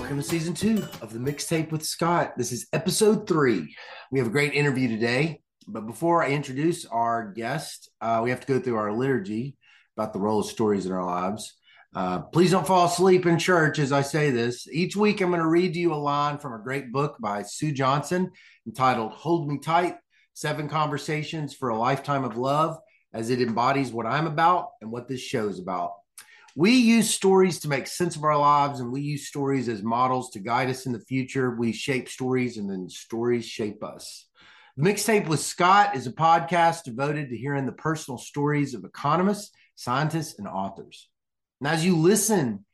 Welcome to season 2 of The Mixtape with Scott. This is episode 3. We have a great interview today, but before I introduce our guest, we have to go through our liturgy about the role of stories in our lives. Please don't fall asleep in church as I say this. Each week, I'm going to read to you a line from a great book by Sue Johnson entitled Hold Me Tight, 7 Conversations for a Lifetime of Love, as it embodies what I'm about and what this show's about. We use stories to make sense of our lives, and we use stories as models to guide us in the future. We shape stories, and then stories shape us. The Mixtape with Scott is a podcast devoted to hearing the personal stories of economists, scientists, and authors. And as you listen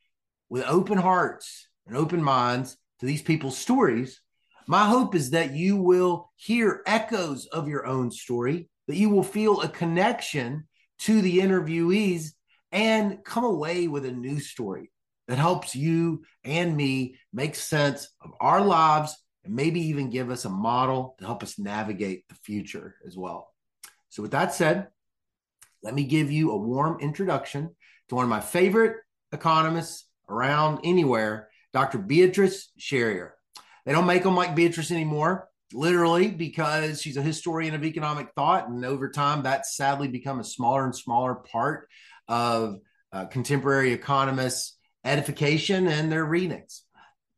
with open hearts and open minds to these people's stories, my hope is that you will hear echoes of your own story, that you will feel a connection to the interviewees, and come away with a new story that helps you and me make sense of our lives and maybe even give us a model to help us navigate the future as well. So with that said, let me give you a warm introduction to one of my favorite economists around anywhere, Dr. Beatrice Cherrier. They don't make them like Beatrice anymore, literally, because she's a historian of economic thought. And over time, that's sadly become a smaller and smaller part of contemporary economists' edification and their readings.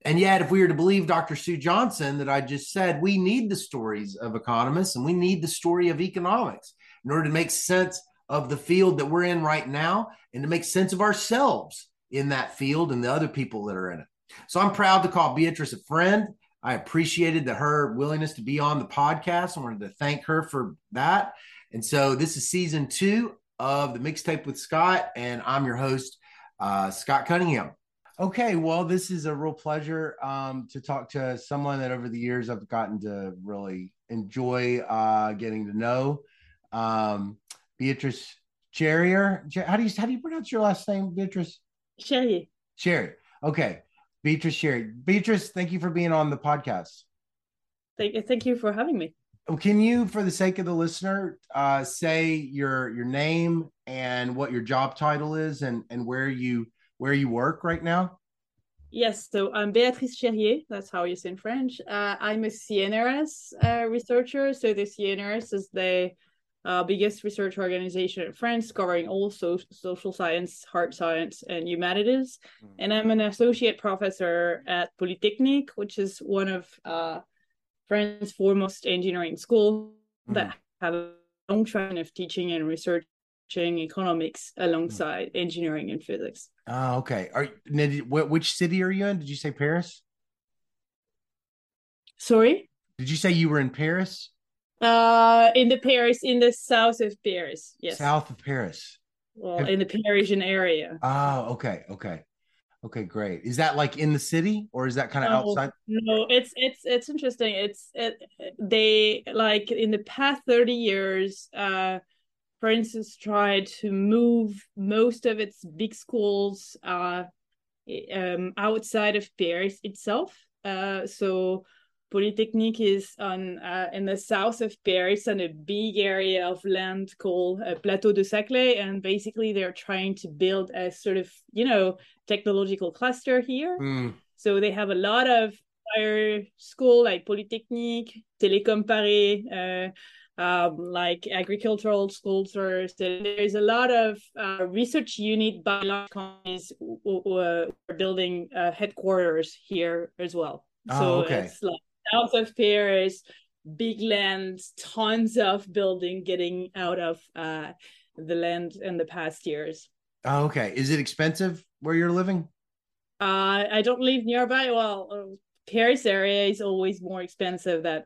And yet, if we were to believe Dr. Sue Johnson that I just said, we need the stories of economists and we need the story of economics in order to make sense of the field that we're in right now and to make sense of ourselves in that field and the other people that are in it. So I'm proud to call Beatrice a friend. I appreciated her willingness to be on the podcast. I wanted to thank her for that. And so this is season 2 of The Mixtape with Scott, and I'm your host, Scott Cunningham. Okay, well, this is a real pleasure to talk to someone that over the years I've gotten to really enjoy getting to know. Beatrice Cherrier. How do you pronounce your last name, Beatrice? Cherrier. Cherrier. Okay, Beatrice Cherrier. Beatrice, thank you for being on the podcast. Thank you for having me. Can you, for the sake of the listener, say your name and what your job title is and where you work right now? Yes, so I'm Beatrice Cherrier. That's how you say in French. I'm a CNRS researcher. So the CNRS is the biggest research organization in France, covering all social science, hard science, and humanities. Mm-hmm. And I'm an associate professor at Polytechnique, which is one of France's foremost engineering school that have a long tradition of teaching and researching economics alongside engineering and physics. Oh, okay. Which city are you in? Did you say Paris? Sorry? Did you say you were in Paris? In the south of Paris, yes. South of Paris. Well, in the Parisian area. Oh, okay, okay. Okay, great. Is that like in the city, or is that kind of outside? No, it's interesting. They like in the past 30 years, France has tried to move most of its big schools outside of Paris itself. So Polytechnique is in the south of Paris, on a big area of land called Plateau de Saclay, and basically they're trying to build a sort of, technological cluster here. Mm. So they have a lot of higher school like Polytechnique, Telecom Paris, like agricultural schools. So there's a lot of research unit by large companies who are building headquarters here as well. So it's like south of Paris, big land, tons of building getting out of the land in the past years. Oh, okay. Is it expensive where you're living? I don't live nearby. Well, Paris area is always more expensive than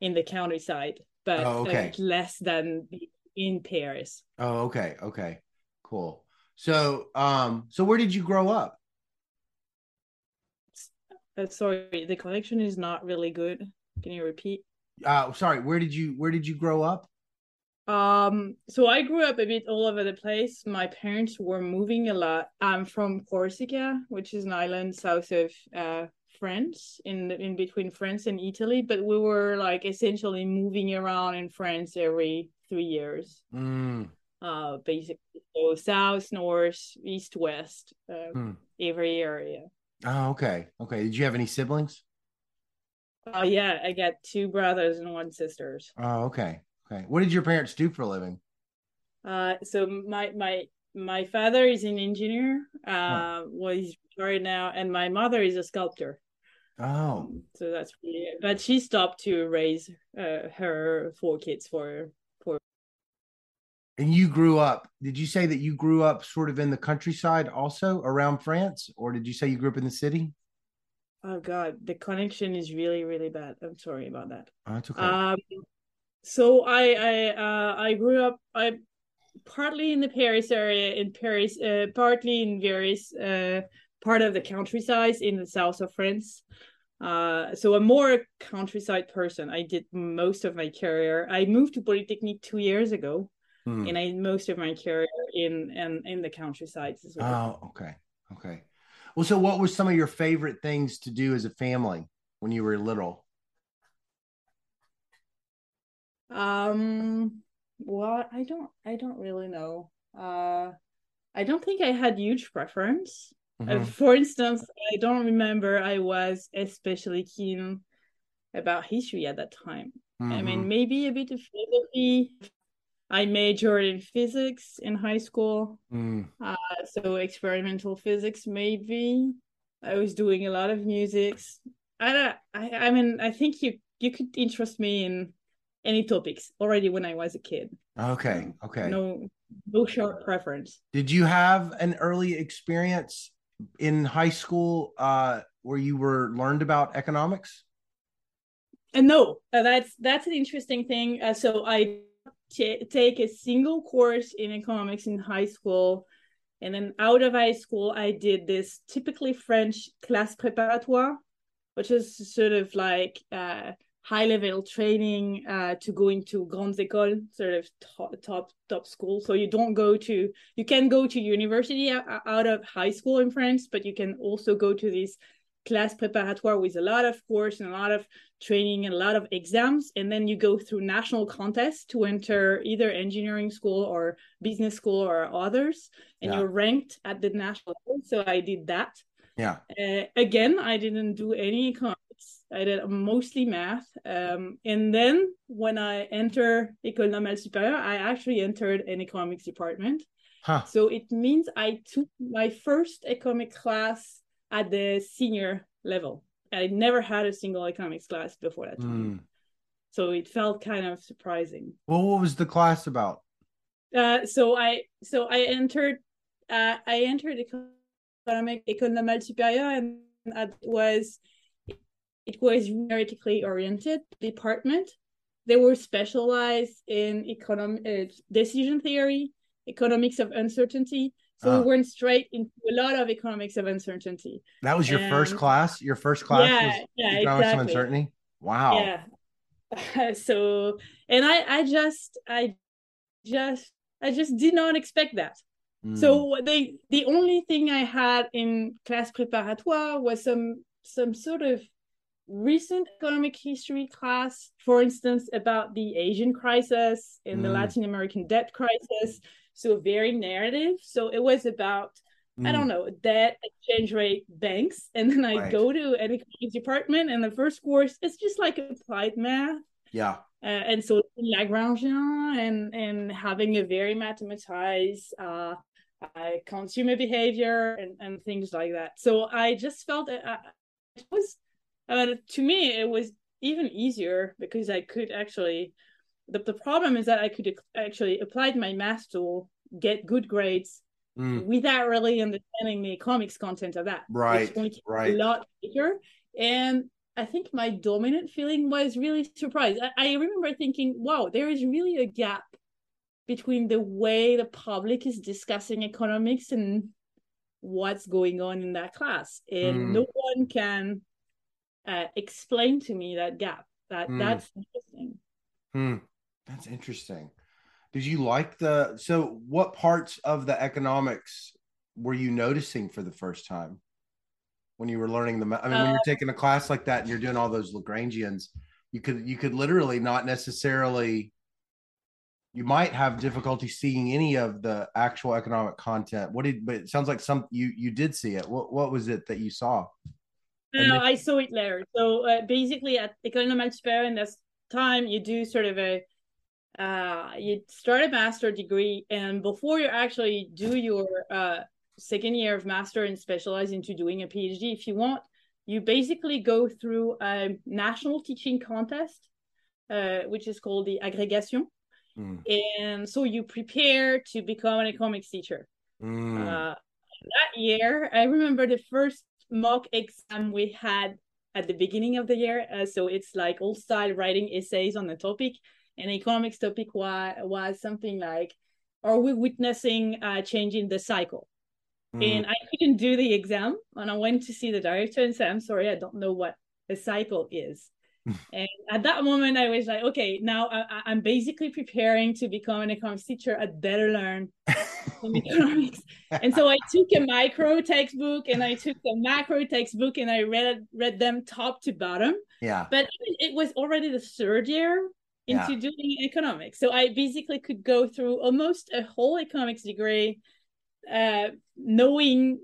in the countryside, but less than in Paris. Oh, okay. Okay, cool. So, so where did you grow up? Sorry, the connection is not really good. Can you repeat? Sorry, where did you grow up? So I grew up a bit all over the place. My parents were moving a lot. I'm from Corsica, which is an island south of France, in between France and Italy. But we were like essentially moving around in France every 3 years, basically. So south, north, east, west, every area. Oh, okay. Okay. Did you have any siblings? Oh, yeah. I got two brothers and one sister. Oh, okay. Okay. What did your parents do for a living? So my father is an engineer. Well, he's retired now, and my mother is a sculptor. Oh. So that's really it. But she stopped to raise her four kids for. And you grew up, did you say that you grew up sort of in the countryside also around France, or did you say you grew up in the city? Oh God, the connection is really, really bad. I'm sorry about that. Oh, that's okay. So I grew up partly in the Paris area, in Paris, partly in various part of the countryside in the south of France. So I'm more a countryside person. I did most of my career. I moved to Polytechnique 2 years ago, and I did most of my career in the countryside as well. Oh, okay, okay. Well, so what were some of your favorite things to do as a family when you were little? Well, I don't really know. I don't think I had huge preference. Mm-hmm. For instance, I don't remember I was especially keen about history at that time. Mm-hmm. I mean, maybe a bit of philosophy. I majored in physics in high school. So experimental physics, maybe. I was doing a lot of music. I mean, I think you could interest me in any topics already when I was a kid. Okay, okay. No short preference. Did you have an early experience in high school where you were learned about economics? And no, that's an interesting thing. So I take a single course in economics in high school, and then out of high school I did this typically French classe préparatoire, which is sort of like high level training to go into grandes écoles, sort of top school. So you can go to university out of high school in France, but you can also go to this class préparatoire with a lot of course and a lot of training and a lot of exams. And then you go through national contests to enter either engineering school or business school or others. And you're ranked at the national level. So I did that. Yeah. Again, I didn't do any economics. I did mostly math. And then when I enter École Normale Supérieure, I actually entered an economics department. Huh. So it means I took my first economics class at the senior level. I never had a single economics class before that time. So it felt kind of surprising. Well, what was the class about? So I entered École Normale Supérieure, and it was numerically oriented department. They were specialized in decision theory, economics of uncertainty. So we went straight into a lot of economics of uncertainty. That was your first class? Your first class was economics of uncertainty? Wow. Yeah. So, and I just did not expect that. So the only thing I had in class préparatoire was some sort of recent economic history class, for instance, about the Asian crisis and the Latin American debt crisis. So very narrative. So it was about, I don't know, debt, exchange rate, banks. And then I go to an economics department, and the first course is just like applied math. Yeah. And so Lagrangian and having a very mathematized consumer behavior and things like that. So I just felt it was, to me, it was even easier because I could actually... The problem is that I could actually apply my math tool, get good grades without really understanding the economics content of that. Right, right. A lot bigger. And I think my dominant feeling was really surprised. I remember thinking, wow, there is really a gap between the way the public is discussing economics and what's going on in that class. And no one can explain to me that gap. That's interesting. That's interesting. Did you like so what parts of the economics were you noticing for the first time when you were learning them? I mean, when you're taking a class like that and you're doing all those Lagrangians, you could literally not necessarily you might have difficulty seeing any of the actual economic content. But it sounds like you did see it. What was it that you saw? I saw it later. So basically at École Normale Supérieure in this time, you do sort of you start a master's degree, and before you actually do your second year of master and specialize into doing a PhD, if you want, you basically go through a national teaching contest, which is called the agrégation. Mm. And so you prepare to become an economics teacher. Mm. That year, I remember the first mock exam we had at the beginning of the year. So it's like all style writing essays on the topic. And economics topic was something like, are we witnessing a change in the cycle? Mm. And I couldn't do the exam. And I went to see the director and said, I'm sorry, I don't know what a cycle is. And at that moment, I was like, okay, now I'm basically preparing to become an economics teacher. I better learn economics. And so I took a micro textbook and I took a macro textbook and I read them top to bottom. Yeah. But it was already the third year into doing economics. So I basically could go through almost a whole economics degree, not knowing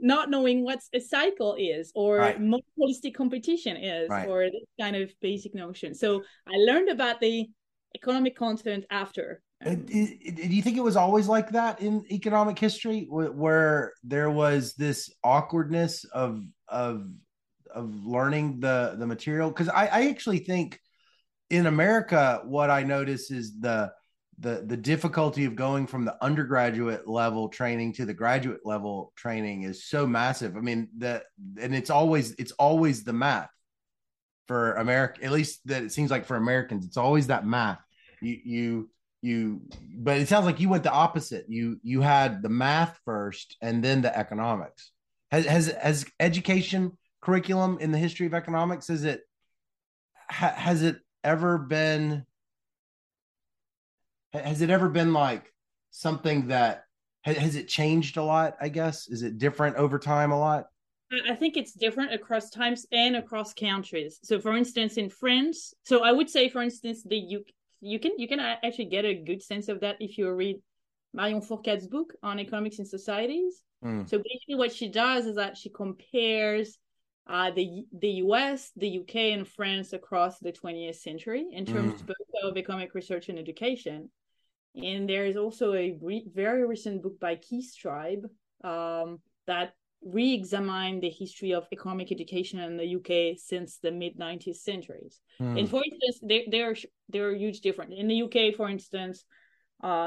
what a cycle is, or monopolistic competition is, or this kind of basic notion. So I learned about the economic content after. Do you think it was always like that in economic history, where there was this awkwardness of learning the material? Because I actually think in America, what I notice is the difficulty of going from the undergraduate level training to the graduate level training is so massive. I mean, it's always the math for America, at least that it seems like for Americans, it's always that math. But it sounds like you went the opposite. You had the math first and then the economics. Has education curriculum in the history of economics, has it ever been like something that has it changed a lot, I guess? Is it different over time a lot? I think it's different across times and across countries. So for instance, in France, so I would say, for instance, you can actually get a good sense of that if you read Marion Fourcade's book on economics and societies. Mm. So basically what she does is that she compares the US, the UK, and France across the 20th century in terms both of economic research and education. And there is also a very recent book by Keith Tribe that re-examined the history of economic education in the UK since the mid-19th centuries. Mm. And for instance, there are huge differences. In the UK, for instance,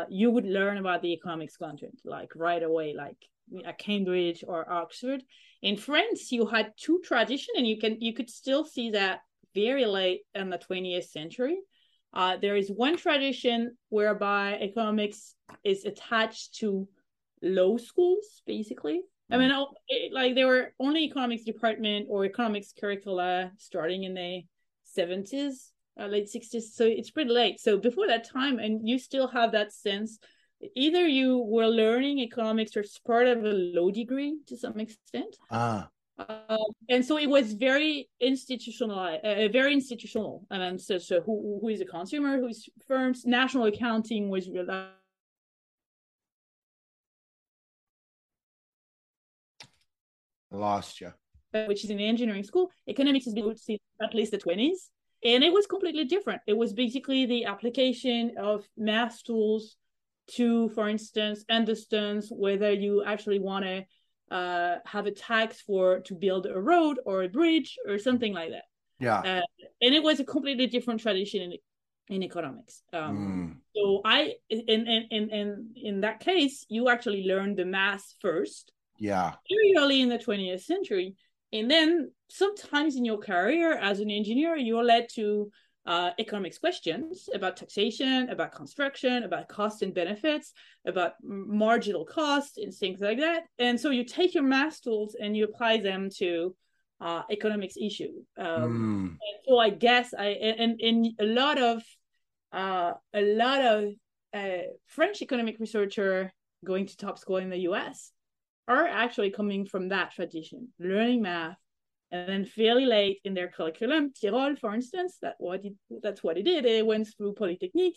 you would learn about the economics content like right away, like at Cambridge or Oxford. In France, you had two traditions, and you could still see that very late in the 20th century. There is one tradition whereby economics is attached to law schools, basically. I mean, there were only economics department or economics curricula starting in the 70s, late 60s. So it's pretty late. So before that time, and you still have that sense. Either you were learning economics or part of a law degree to some extent, and so it was very institutionalized, very institutional. And so who is a consumer, who's firms, national accounting was realized. Lost you. Which is in engineering school, economics has been since at least the 20s, and it was completely different. It was basically the application of math tools to, for instance, understand whether you actually want to have a tax to build a road or a bridge or something like that. Yeah. And it was a completely different tradition in economics. So in that case, you actually learned the math first. Yeah. Very early in the 20th century. And then sometimes in your career as an engineer, you're led to economics questions about taxation, about construction, about cost and benefits, about marginal costs and things like that. And so you take your math tools and you apply them to economics issue. And so I guess and a lot of French economic researcher going to top school in the US are actually coming from that tradition, learning math. And then fairly late in their curriculum, Tirol, for instance, that's what it did. It went through Polytechnique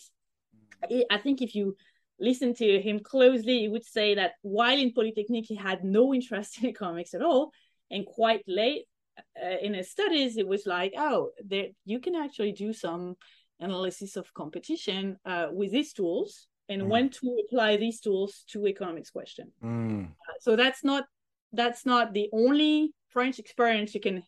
I think if you listen to him closely, he would say that while in Polytechnique, he had no interest in economics at all. And quite late in his studies, it was like, oh, there, you can actually do some analysis of competition with these tools and when to apply these tools to economics question. So that's not the only French experience you can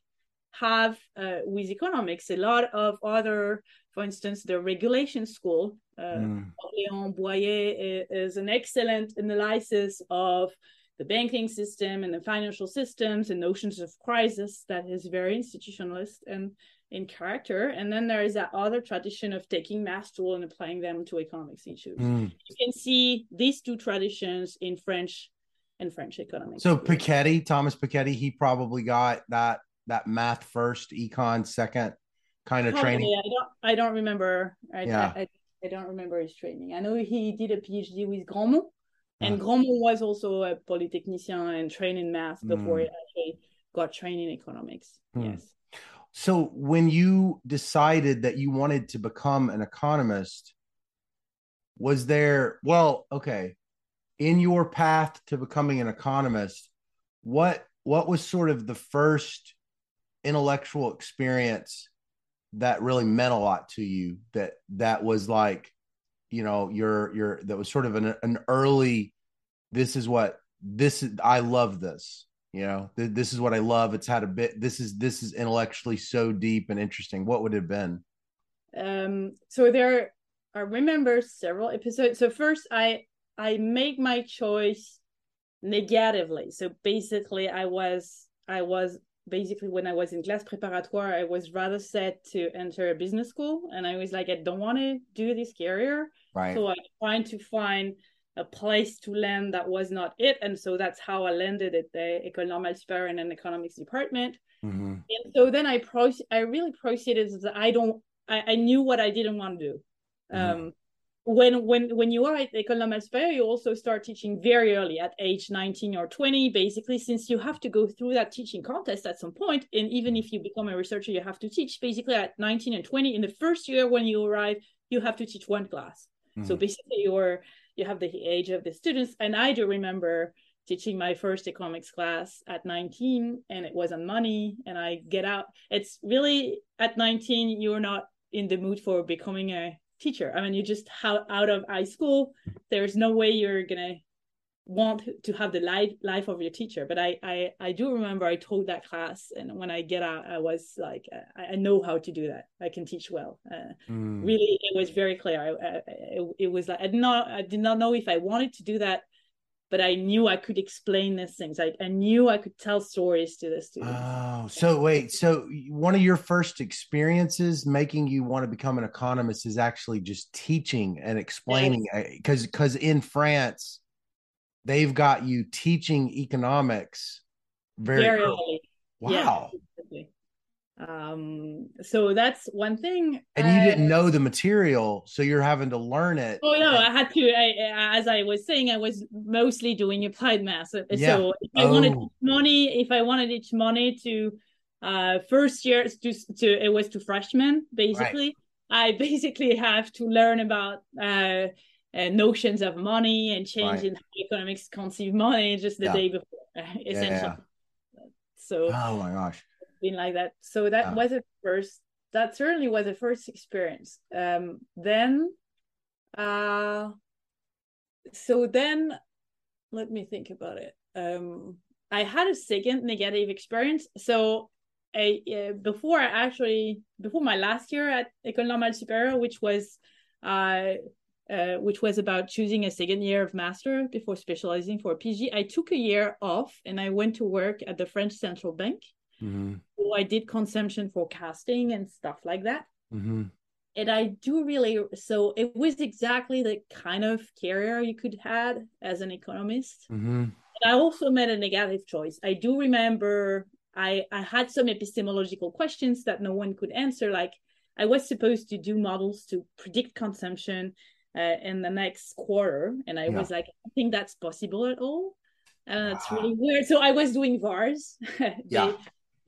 have with economics. A lot of other, for instance, the regulation school, Léon Boyer is an excellent analysis of the banking system and the financial systems and notions of crisis that is very institutionalist and in character. And then there is that other tradition of taking math tools and applying them to economics issues. You can see these two traditions in French economics. So Piketty, Thomas Piketty, he probably got that math first, econ second kind of training. I don't remember. I don't remember his training. I know he did a PhD with Grandmont, and Grandmont was also a polytechnician and trained in math before he actually got trained in economics. Yes. So when you decided that you wanted to become an economist, was there, in your path to becoming an economist, what was sort of the first intellectual experience that really meant a lot to you, that was like, you know, your that was sort of an early, I love this, you know, this is what I love. It's had a bit, this is intellectually so deep and interesting. What would it have been? So there, I remember several episodes. So first I make my choice negatively. So basically I was basically when I was in class préparatoire, I was rather set to enter a business school. And I was like, I don't want to do this career. Right. So I tried to find a place to land that was not it. And so that's how I landed at the École Normale Supérieure and Economics Department. And so then I really proceeded. I knew what I didn't want to do. When you are at École Normale Supérieure, you also start teaching very early at age 19 or 20, basically, since you have to go through that teaching contest at some point. And even if you become a researcher, you have to teach basically at 19 and 20. In the first year when you arrive, you have to teach one class. So basically you have the age of the students. And I do remember teaching my first economics class at 19, and it was on money. And I get out. It's really at 19, you're not in the mood for becoming a teacher. I mean, you just out of high school, there's no way you're gonna want to have the life of your teacher. But I do remember I taught that class, and when I get out, I was like, I know how to do that. I can teach well. Really, it was very clear. It was like I did not know if I wanted to do that, but I knew I could explain these things. I knew I could tell stories to the students. Oh, so wait. So one of your first experiences making you want to become an economist is actually just teaching and explaining. Because in France, they've got you teaching economics very early. Wow. Yeah, exactly. So that's one thing. And you didn't know the material, so you're having to learn it. Oh no, I had to. As I was saying, I was mostly doing applied math. So if I wanted money, to first year, to it was to freshmen basically. Right. I basically have to learn about notions of money and change in how economics conceive money just the day before, essentially. Yeah. So. Oh my gosh. Been like that. So that was a first. That certainly was a first experience. Then let me think about it. I had a second negative experience. So before my last year at École Normale Supérieure, which was about choosing a second year of master before specializing for a PhD, I took a year off and I went to work at the French Central Bank. So I did consumption forecasting and stuff like that. And I do really, so it was exactly the kind of career you could have as an economist. And I also made a negative choice. I do remember I had some epistemological questions that no one could answer. Like I was supposed to do models to predict consumption in the next quarter. And I was like, I don't think that's possible at all. It's really weird. So I was doing VARs.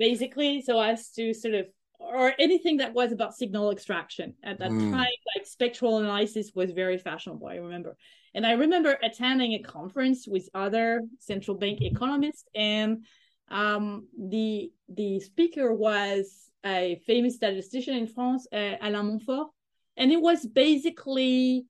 Basically, so as to sort of, or anything that was about signal extraction at that time, like spectral analysis was very fashionable, I remember. And I remember attending a conference with other central bank economists, and the speaker was a famous statistician in France, Alain Monfort. And it was basically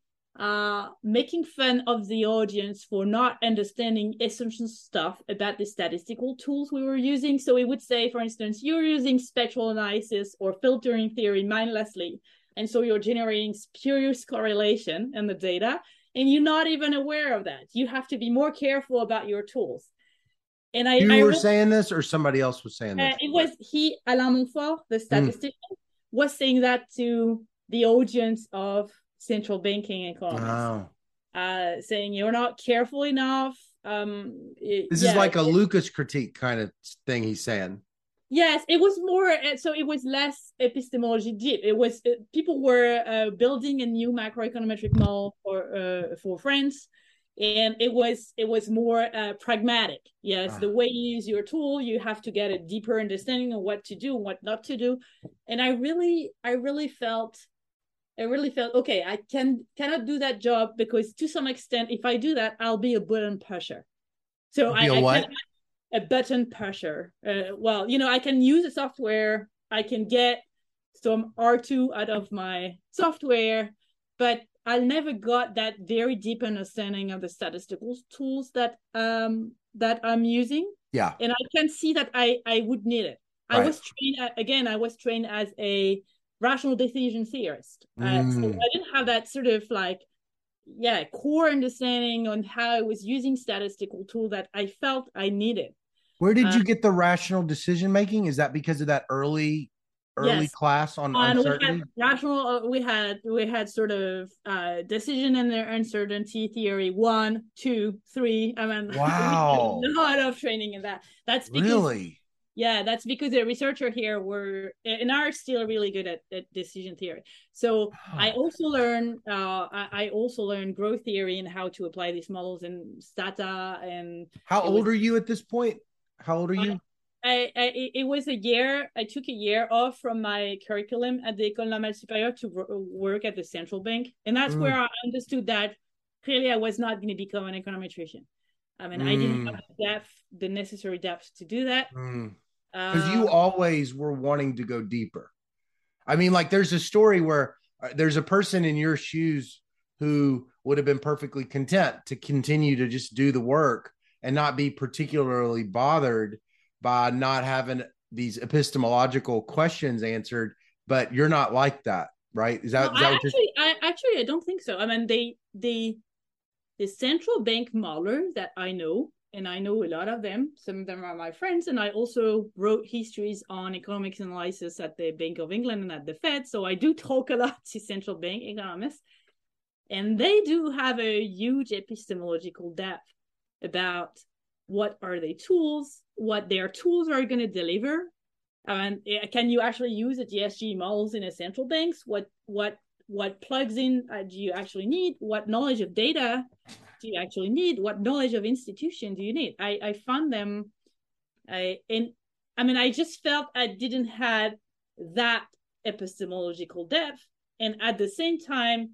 making fun of the audience for not understanding essential stuff about the statistical tools we were using. So it would say, for instance, you're using spectral analysis or filtering theory mindlessly. And so you're generating spurious correlation in the data, and you're not even aware of that. You have to be more careful about your tools. And you were saying this, or somebody else was saying this? It was Alain Monfort, the statistician, was saying that to the audience of central banking economists, saying you're not careful enough. This is like a Lucas critique kind of thing he's saying. Yes, it was more, so it was less epistemology deep. It was, people were building a new macroeconometric model for France, and it was more pragmatic. Yes, the way you use your tool, you have to get a deeper understanding of what to do, what not to do. And I really felt, okay, I cannot do that job, because to some extent, if I do that, I'll be a button pusher. So a button pusher. I can use the software. I can get some R2 out of my software, but I never got that very deep understanding of the statistical tools that I'm using. Yeah, and I can see that I would need it. Right. I was trained as a rational decision theorist. So I didn't have that sort of core understanding on how I was using statistical tool that I felt I needed. Where did you get the rational decision making? Is that because of that early class on uncertainty? We had sort of decision and their uncertainty theory 1, 2, 3. I mean, wow, a lot of training in that. That's because the researchers here are still really good at decision theory. So I also learned growth theory and how to apply these models and stata. And how old are you at this point? How old are you? I took a year off from my curriculum at the École Normale Supérieure to work at the central bank. And that's where I understood that clearly I was not going to become an econometrician. I mean, I didn't have the necessary depth to do that. Because you always were wanting to go deeper. I mean, there's a story where there's a person in your shoes who would have been perfectly content to continue to just do the work and not be particularly bothered by not having these epistemological questions answered, but you're not like that, right? I don't think so. I mean, the central bank modelers that I know, and I know a lot of them, some of them are my friends, and I also wrote histories on economics analysis at the Bank of England and at the Fed, so I do talk a lot to central bank economists, and they do have a huge epistemological depth about what are the tools, what their tools are going to deliver, and can you actually use the GSG models in a central banks? What plugs in do you actually need? What knowledge of data do you actually need? What knowledge of institution do you need? I found them, I just felt I didn't have that epistemological depth, and at the same time,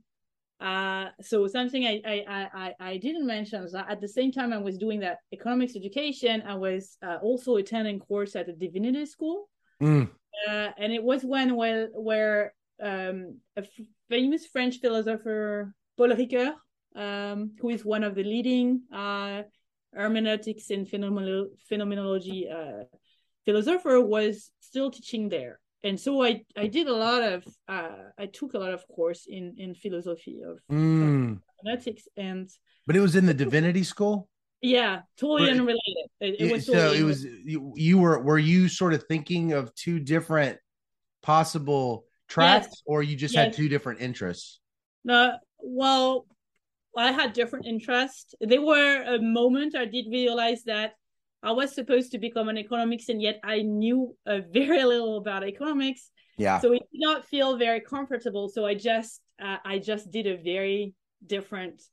so something I didn't mention was that at the same time I was doing that economics education, I was also attending course at the divinity school, and it was one where a famous French philosopher, Paul Ricœur, who is one of the leading hermeneutics and phenomenology philosopher, was still teaching there. And so I did a lot of, I took a lot of course in philosophy of hermeneutics. But it was in the divinity school? Yeah, totally unrelated. Were you sort of thinking of two different possible tracks, or you just had two different interests? No, well, I had different interests. There were a moment I did realize that I was supposed to become an economics, and yet I knew very little about economics. Yeah. So it did not feel very comfortable. So I just did a very different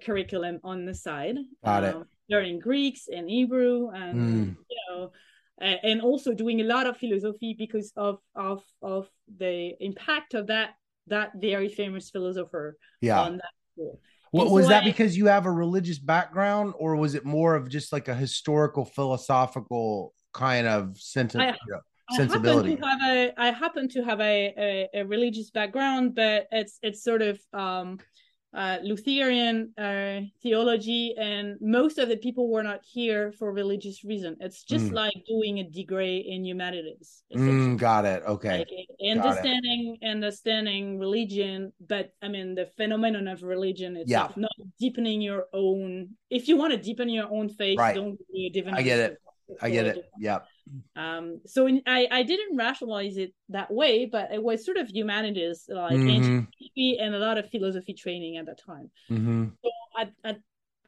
curriculum on the side. Got it. Learning Greeks and Hebrew, and and also doing a lot of philosophy because of the impact of that that very famous philosopher on that school. Was that because you have a religious background, or was it more of just like a historical, philosophical kind of sensibility? I happen to have a religious background, but it's sort of Lutheran theology, and most of the people were not here for religious reason. It's just like doing a degree in humanities. Got it. Okay. Like understanding religion, but I mean the phenomenon of religion itself, not deepening your own. If you want to deepen your own faith, don't be a I get it. Yeah. So I didn't rationalize it that way, but it was sort of humanities, like ancient history and a lot of philosophy training at that time. So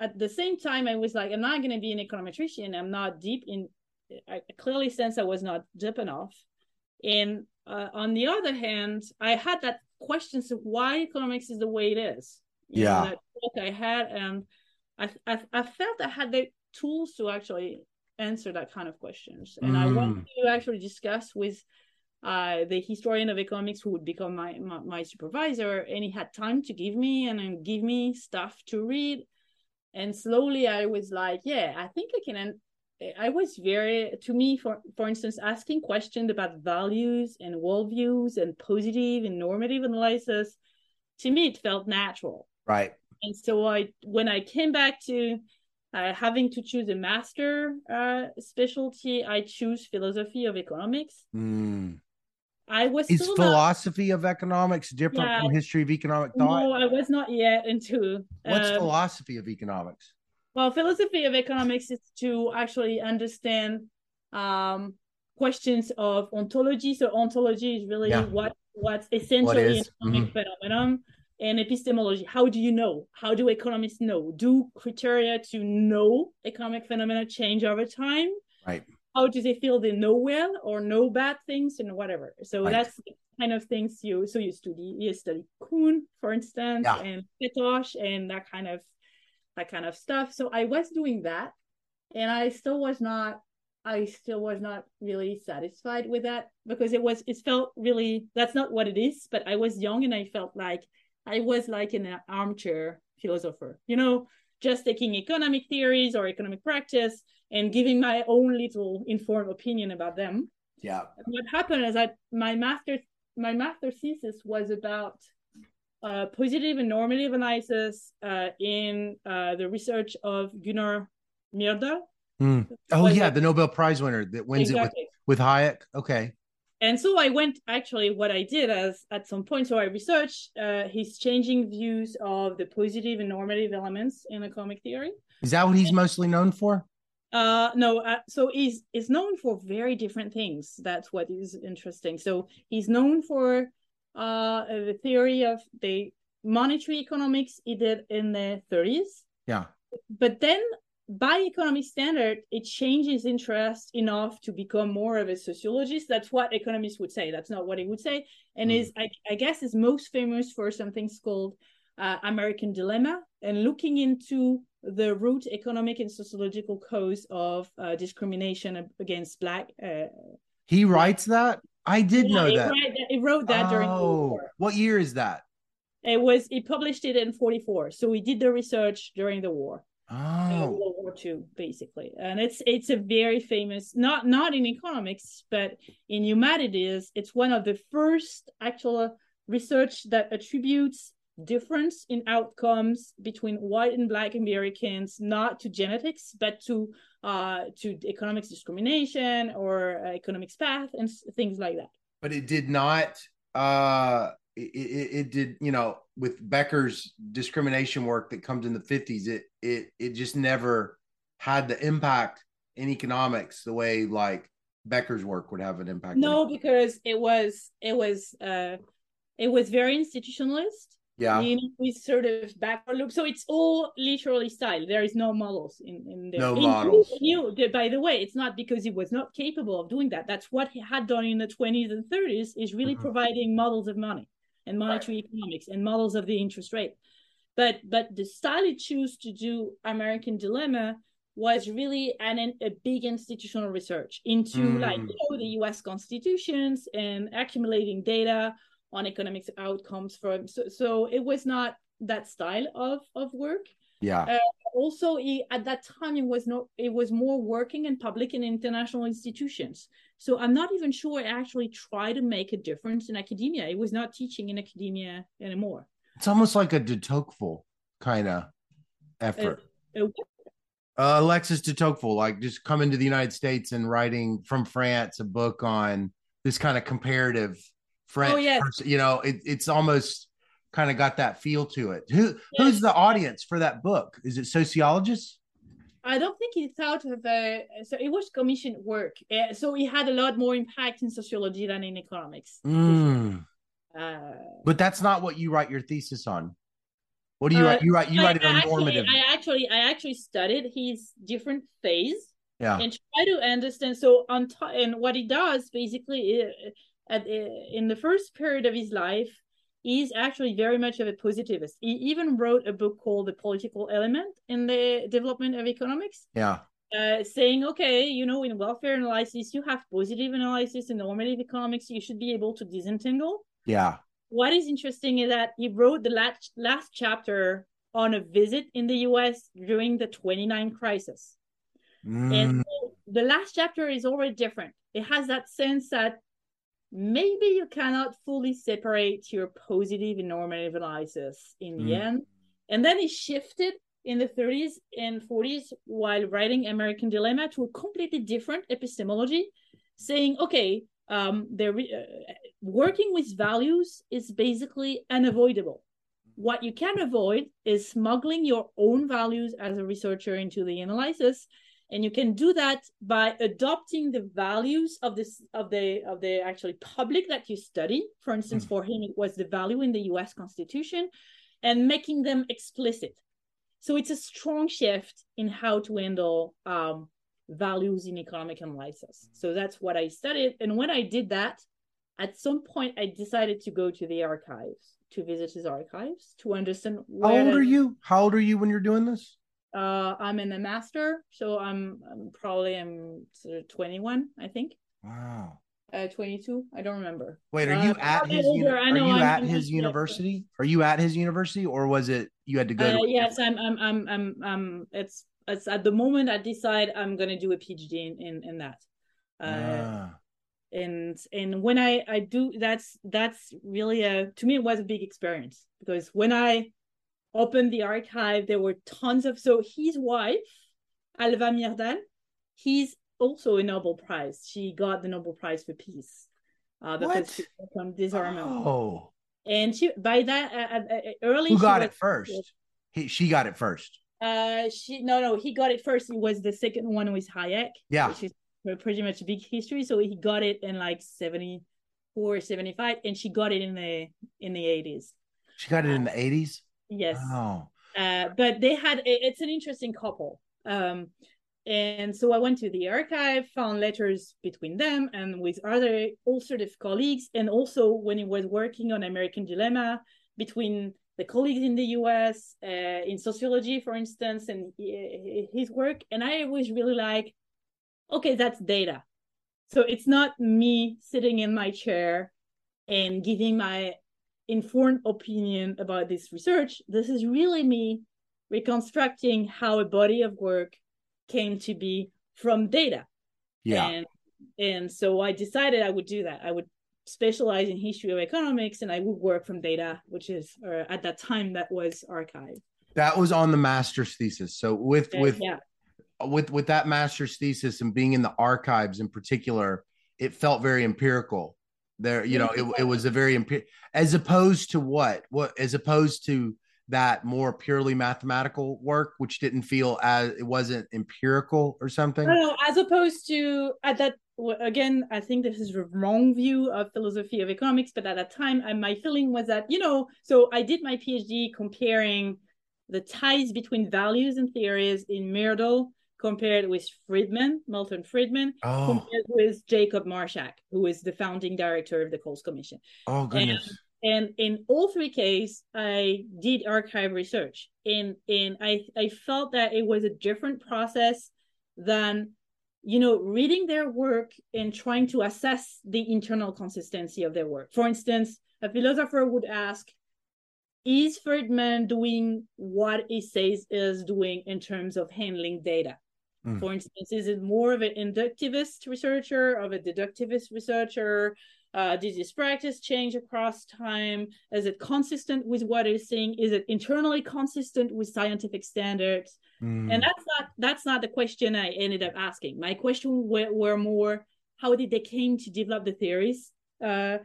at the same time, I was like, I'm not going to be an econometrician. I'm not deep in. I clearly sense I was not deep enough. And on the other hand, I had that question: so why economics is the way it is? You know, that book I had, and I felt I had the tools to actually answer that kind of questions, and I want to actually discuss with the historian of economics who would become my supervisor, and he had time to give me and give me stuff to read. And slowly I was like, I think I can. And I was very, to me, for instance, asking questions about values and worldviews and positive and normative analysis, to me it felt natural, right? And so when I came back to having to choose a master specialty, I choose philosophy of economics. I was Is philosophy of economics different from history of economic thought? No, I was not yet into. What's philosophy of economics? Well, philosophy of economics is to actually understand questions of ontology. So ontology is really what's essentially an economic phenomenon. And epistemology, how do you know? How do economists know? Do criteria to know economic phenomena change over time? Right. How do they feel they know well or know bad things and whatever? So that's the kind of things you study. You study Kuhn, for instance, and Petosh, and that kind of stuff. So I was doing that, and I still was not really satisfied with that, because it felt really, that's not what it is. But I was young, and I felt like I was like an armchair philosopher, just taking economic theories or economic practice and giving my own little informed opinion about them. Yeah. And what happened is that my master thesis was about positive and normative analysis in the research of Gunnar Myrdal. Oh yeah, the Nobel Prize winner that wins it with Hayek. Okay. And so I went, actually, what I did is, at some point, so I researched his changing views of the positive and normative elements in economic theory. Is that what he's mostly known for? No, so he's known for very different things. That's what is interesting. So he's known for the theory of the monetary economics he did in the 30s. Yeah. But then, by economic standard, it changes interest enough to become more of a sociologist. That's what economists would say. That's not what he would say. And I guess is most famous for something called American Dilemma, and looking into the root economic and sociological cause of discrimination against Black. He writes that? I did know that. He wrote that during the war. What year is that? He published it in 1944. So he did the research during the war. World War II, basically, and it's a very famous, not in economics but in humanities. It's one of the first actual research that attributes difference in outcomes between white and Black Americans, not to genetics but to economic discrimination or economic path and things like that. But it did not. It did, with Becker's discrimination work that comes in the 50s, it just never had the impact in economics the way like Becker's work would have an impact. No, because it was very institutionalist. Yeah. With sort of backward loop. So it's all literally style. There is no models in there. No models. By the way, it's not because he was not capable of doing that. That's what he had done in the 20s and 30s, is really providing models of money and monetary economics and models of the interest rate. But the style he chose to do American Dilemma was really a big institutional research into the US constitutions and accumulating data on economics outcomes from, so it was not that style of work. Yeah. Also, at that time, it was more working in public and international institutions. So I'm not even sure I actually tried to make a difference in academia. It was not teaching in academia anymore. It's almost like a de Tocqueville kind of effort. Alexis de Tocqueville, like just coming to the United States and writing from France a book on this kind of comparative French. Oh, yeah. You know, it's almost kind of got that feel to it. Who's the audience for that book? Is it sociologists? I don't think it's out of so it was commissioned work. So it had a lot more impact in sociology than in economics. Mm. But that's not what you write your thesis on. What do you write? You write it on normative. I actually studied his different phase. Yeah. And try to understand. So and what he does basically in the first period of his life, he's actually very much of a positivist. He even wrote a book called The Political Element in the Development of Economics. Yeah. Saying, okay, you know, in welfare analysis, you have positive analysis. In normative economics, you should be able to disentangle. Yeah. What is interesting is that he wrote the last chapter on a visit in the U.S. during the 1929 crisis. Mm. And so the last chapter is already different. It has that sense that maybe you cannot fully separate your positive and normative analysis in the end. And then it shifted in the 30s and 40s while writing American Dilemma to a completely different epistemology, saying, okay, working with values is basically unavoidable. What you can avoid is smuggling your own values as a researcher into the analysis. And you can do that by adopting the values of the actually public that you study. For instance, for him, it was the value in the U.S. Constitution and making them explicit. So it's a strong shift in how to handle values in economic analysis. So that's what I studied. And when I did that, at some point, I decided to go to the archives, to visit his archives, to understand where... How old are you when you're doing this? I'm in a master, so I'm probably 21, I think. Wow. 22, I don't remember. Wait, are you at his? University? Are you at his university, or was it you had to go? Yes, I'm. It's at the moment I decide I'm gonna do a PhD in that. And when I do, that's really to me it was a big experience, because when I opened the archive, there were tons of... So his wife, Alva Myrdal, he's also a Nobel Prize. She got the Nobel Prize for peace. Because she came from disarmament. Oh. And she, by that, early... Who got it first? She got it first. He got it first. It was the second one with Hayek. Yeah. Which is pretty much a big history. So he got it in like 74, 75, and she got it in the 80s. She got it in the 80s? Yes. Wow. But they had, it's an interesting couple. And so I went to the archive, found letters between them and with other ulcerative colleagues. And also when he was working on American Dilemma, between the colleagues in the US, in sociology, for instance, and his work. And I was really like, okay, that's data. So it's not me sitting in my chair and giving my informed opinion about this research. This is really me reconstructing how a body of work came to be from data. Yeah. And so I decided I would do that. I would specialize in history of economics and I would work from data, which is at that time that was archive. That was on the master's thesis. So with that master's thesis and being in the archives in particular, it felt very empirical. There, you know, it was a very as opposed to that more purely mathematical work, which didn't feel as it wasn't empirical or something. No, as opposed to at that again, I think this is a wrong view of philosophy of economics. But at that time, my feeling was that so I did my PhD comparing the ties between values and theories in Myrdal, compared with Milton Friedman, compared with Jacob Marschak, who is the founding director of the Cowles Commission. Oh, goodness. And in all three cases, I did archive research. And I felt that it was a different process than you know, reading their work and trying to assess the internal consistency of their work. For instance, a philosopher would ask, is Friedman doing what he says is doing in terms of handling data? Mm. For instance, is it more of an inductivist researcher, of a deductivist researcher? Did his practice change across time? Is it consistent with what he's saying? Is it internally consistent with scientific standards? Mm. And that's not the question I ended up asking. My question were more, how did they came to develop the theories that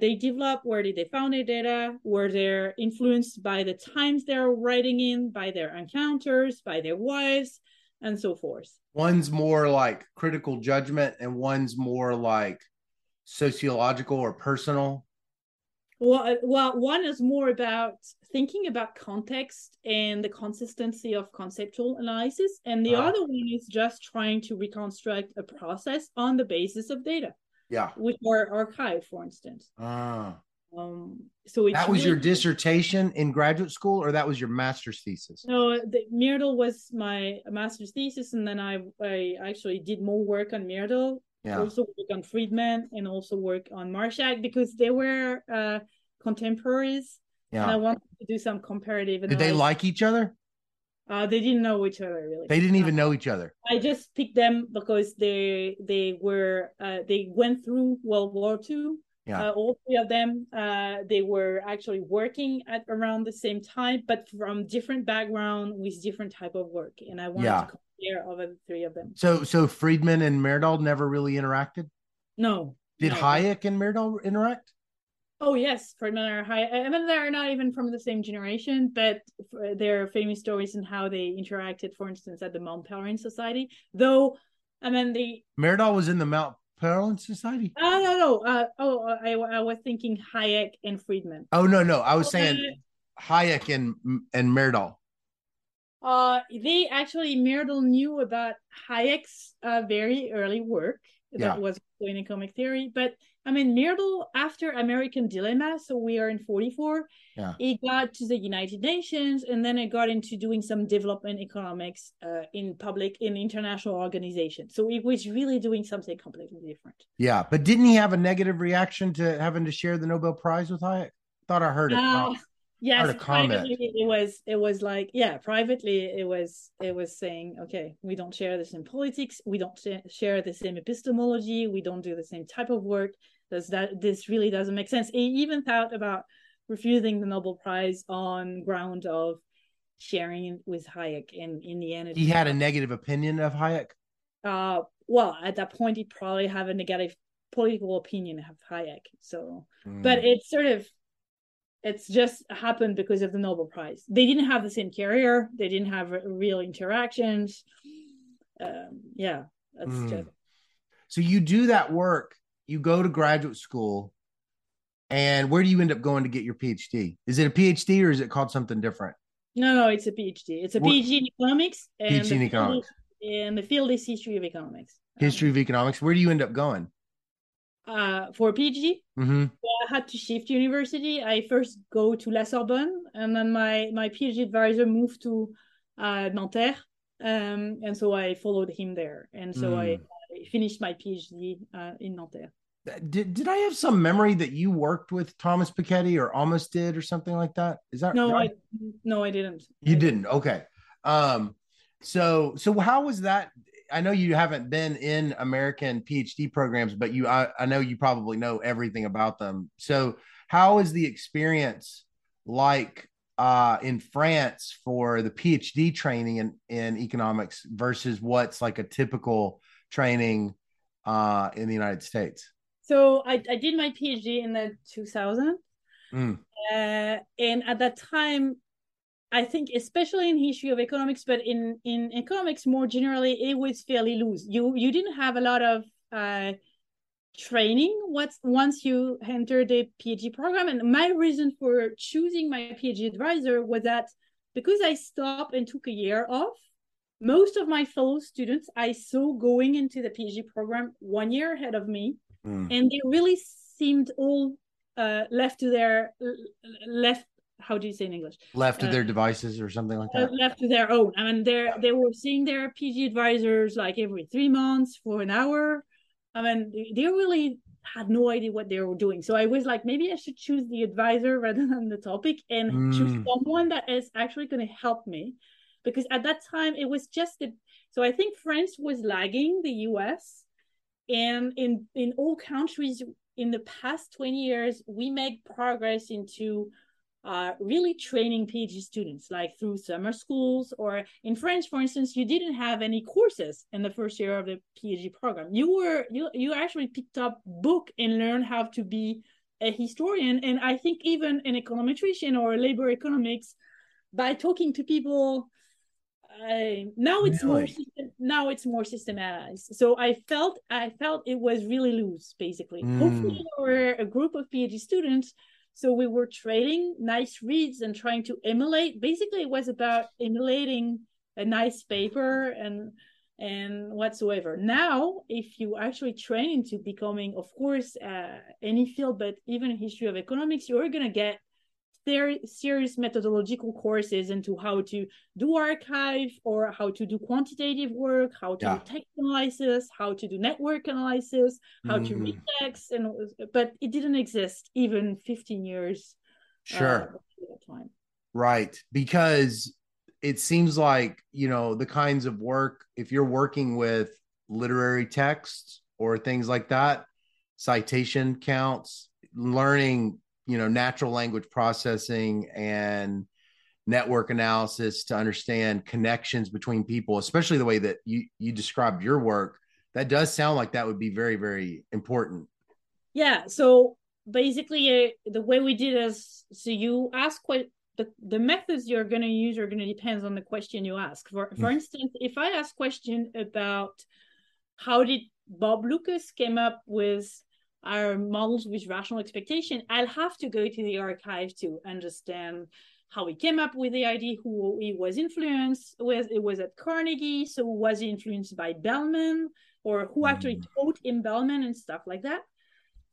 they developed? Where did they found their data? Were they influenced by the times they're writing in, by their encounters, by their wives, and so forth? One's more like critical judgment and one's more like sociological or personal? Well, one is more about thinking about context and the consistency of conceptual analysis. And the other one is just trying to reconstruct a process on the basis of data. Yeah. Which are archived, for instance. So that was your dissertation in graduate school, or that was your master's thesis? No, Myrdal was my master's thesis, and then I actually did more work on Myrdal, also work on Friedman, and also work on Marschak, because they were contemporaries, and I wanted to do some comparative analysis. Did they like each other? They didn't know each other, really. They didn't even know each other. I just picked them because they went through World War II. Yeah. All three of them, they were actually working at around the same time, but from different background with different type of work. And I wanted to compare all the three of them. So Friedman and Myrdal never really interacted? No. Did Hayek and Myrdal interact? Oh, yes. Friedman and Hayek. I mean, they're not even from the same generation, but there are famous stories in how they interacted, for instance, at the Mount Pelerin Society. Though, I mean, Myrdal was in the Mount Pelerin Society? Oh, no. I was thinking Hayek and Friedman. Oh, no. I was saying Hayek and Myrdal. They actually, Myrdal knew about Hayek's very early work that was in economic theory. But, I mean, Myrdal, after American Dilemma, so we are in 1944, he got to the United Nations, and then I got into doing some development economics in public, in international organizations. So he was really doing something completely different. Yeah, but didn't he have a negative reaction to having to share the Nobel Prize with Hayek? Thought I heard it. Yes, privately it was like, privately it was saying, okay, we don't share the same politics, we don't share the same epistemology, we don't do the same type of work. This really doesn't make sense. He even thought about refusing the Nobel Prize on ground of sharing with Hayek, and in the end, he had a negative opinion of Hayek. Well, at that point, he'd probably have a negative political opinion of Hayek. So, but it's sort of. It's just happened because of the Nobel Prize. They didn't have the same career. They didn't have real interactions. That's just. So you do that work. You go to graduate school. And where do you end up going to get your PhD? Is it a PhD or is it called something different? No, it's a PhD. It's a PhD in economics. PhD in economics. And the field is history of economics. History of economics. Where do you end up going? For a PhD, so I had to shift university. I first go to La Sorbonne, and then my PhD advisor moved to Nanterre, and so I followed him there, and so I finished my PhD in Nanterre. Did I have some memory that you worked with Thomas Piketty, or almost did, or something like that? Is that right? No, I didn't. You didn't? Okay. So how was that? I know you haven't been in American PhD programs, but I know you probably know everything about them. So how is the experience like in France for the PhD training in economics versus what's like a typical training in the United States? So I did my PhD in the 2000. And at that time, I think especially in history of economics, but in economics more generally, it was fairly loose. You didn't have a lot of training once you entered the PhD program. And my reason for choosing my PhD advisor was that because I stopped and took a year off, most of my fellow students I saw going into the PhD program 1 year ahead of me. And they really seemed all left how do you say in English? Left to their devices or something like that. Left to their own. I mean, they were seeing their PG advisors like every 3 months for an hour. I mean, they really had no idea what they were doing. So I was like, maybe I should choose the advisor rather than the topic and choose someone that is actually going to help me. Because at that time, it was just... So I think France was lagging the US. And in all countries in the past 20 years, we made progress into really training PhD students, like through summer schools, or in France, for instance, you didn't have any courses in the first year of the PhD program. You actually picked up book and learned how to be a historian. And I think even an econometrician or labor economics, by talking to people, now it's more systematized. So I felt it was really loose, basically. Hopefully there were a group of PhD students. So we were trading nice reads and trying to emulate. Basically, it was about emulating a nice paper and whatsoever. Now, if you actually train into becoming, of course, any field, but even history of economics, you're going to get serious methodological courses into how to do archive or how to do quantitative work, how to do text analysis, how to do network analysis, how to read text, but it didn't exist even 15 years. Sure. Time. Right. Because it seems like, you know, the kinds of work, if you're working with literary texts or things like that, citation counts, learning, you know, natural language processing and network analysis to understand connections between people, especially the way that you described your work, that does sound like that would be very, very important. Yeah. So basically the way we did is, so you ask what the methods you're going to use are going to depend on the question you ask. For instance, if I ask question about how did Bob Lucas came up with our models with rational expectation, I'll have to go to the archive to understand how he came up with the idea, who he was influenced with. It was at Carnegie, so was he influenced by Bellman, or who actually taught him Bellman and stuff like that.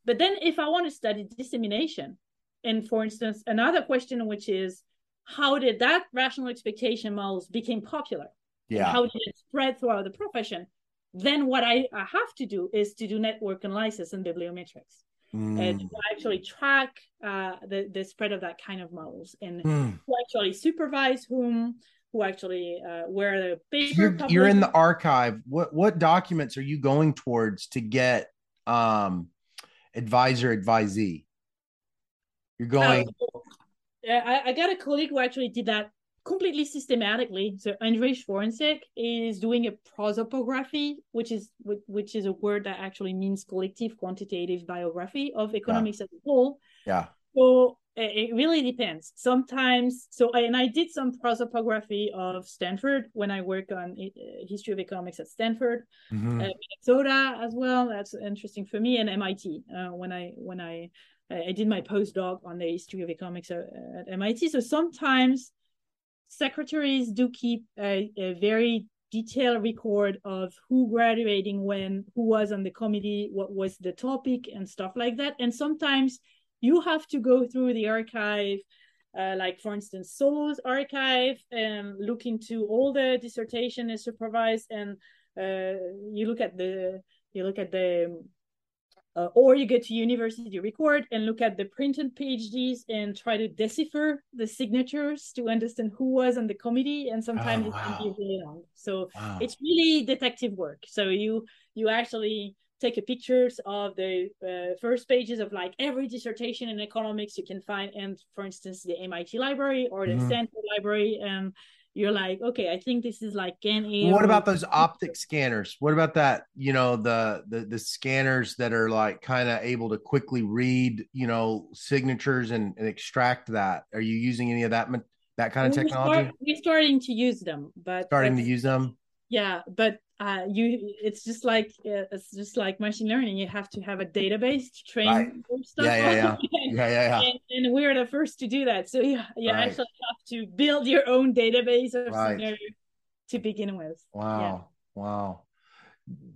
But then if I want to study dissemination, and for instance, another question, which is, how did that rational expectation models became popular? Yeah. How did it spread throughout the profession? Then what I have to do is to do network analysis and bibliometrics and to actually track the spread of that kind of models and who actually supervise whom, who actually where the paper. You're in the archive. What documents are you going towards to get advisor advisee? You're going. I got a colleague who actually did that completely systematically. So Andrei Shvorensek is doing a prosopography, which is a word that actually means collective quantitative biography of economics as a whole. Yeah. So it really depends. Sometimes, and I did some prosopography of Stanford when I work on history of economics at Stanford, Minnesota as well. That's interesting for me, and MIT when I did my postdoc on the history of economics at MIT. So sometimes secretaries do keep a very detailed record of who graduating when, who was on the committee, what was the topic and stuff like that. And sometimes you have to go through the archive, like for instance, Solo's archive, and look into all the dissertation is supervised, and or you go to university record and look at the printed PhDs and try to decipher the signatures to understand who was on the committee. And sometimes it can be really long. So it's really detective work. So you actually take pictures of the first pages of like every dissertation in economics you can find. And for instance, the MIT library or the Stanford library. And you're like, okay, I think this is like Gan-A. What about those optic scanners? What about that? You know, the scanners that are like kind of able to quickly read, you know, signatures and extract that. Are you using any of that kind of technology? We're starting to use them, Yeah, but it's just like machine learning. You have to have a database to train your stuff. Yeah. And we're the first to do that. So you actually have to build your own database of scenario to begin with. Wow.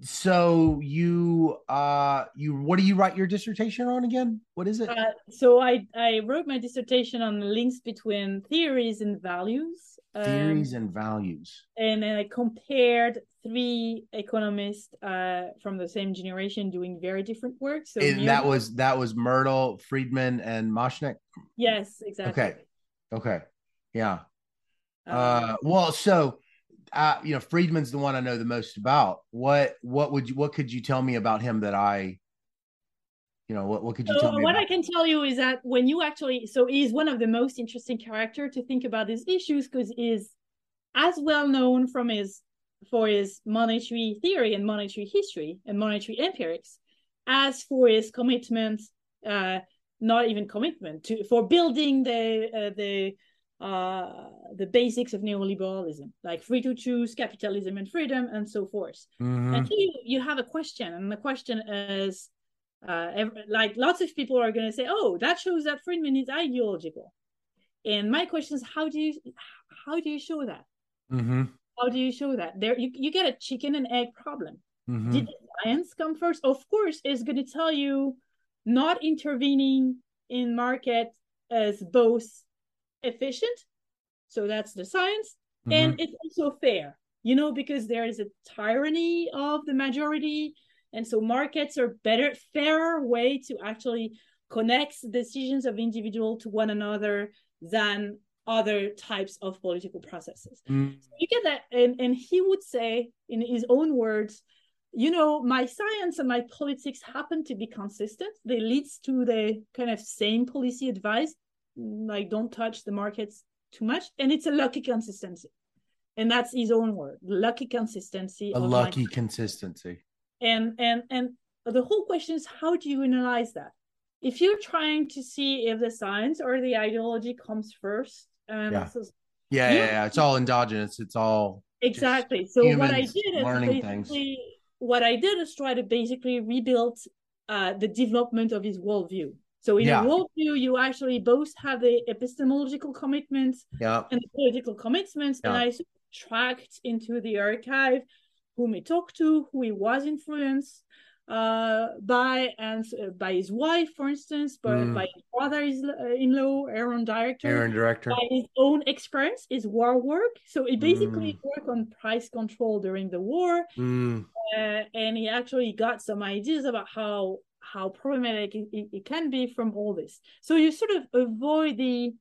So you, what do you write your dissertation on again? What is it? So I wrote my dissertation on the links between theories and values. Theories and values. And then I compared three economists from the same generation doing very different work. So that was Myrdal, Friedman, and Marschak. Yes, exactly. Okay. Yeah. You know, Friedman's the one I know the most about. What could you tell me about him that I, you know, what could you tell me? What about? I can tell you is that when you actually, so he's one of the most interesting character to think about these issues, because he's as well known for his monetary theory and monetary history and monetary empirics as for his commitment, for building the basics of neoliberalism, like free to choose, capitalism and freedom, and so forth. Mm-hmm. And so you have a question, and the question is, lots of people are going to say, "Oh, that shows that Friedman is ideological." And my question is, how do you show that? Mm-hmm. How do you show that? There, you get a chicken and egg problem. Mm-hmm. Did science come first? Of course, it's going to tell you not intervening in market as both efficient, so that's the science, mm-hmm. and it's also fair, you know, because there is a tyranny of the majority, and so markets are better, fairer way to actually connect decisions of individual to one another than other types of political processes. Mm-hmm. So you get that, and he would say in his own words, you know, my science and my politics happen to be consistent. They leads to the kind of same policy advice, like don't touch the markets too much, and it's a lucky consistency, and that's his own word, lucky consistency. And the whole question is, how do you analyze that? If you're trying to see if the science or the ideology comes first, it's all endogenous. It's all exactly. So what I did is try to basically rebuild the development of his worldview. So in a worldview, you actually both have the epistemological commitments and the political commitments. Yeah. And I tracked into the archive whom he talked to, who he was influenced by his wife, for instance, by his brother-in-law, Aaron Director, by his own experience, his war work. So he basically worked on price control during the war. Mm. And he actually got some ideas about how problematic it can be from all this. So you sort of avoid the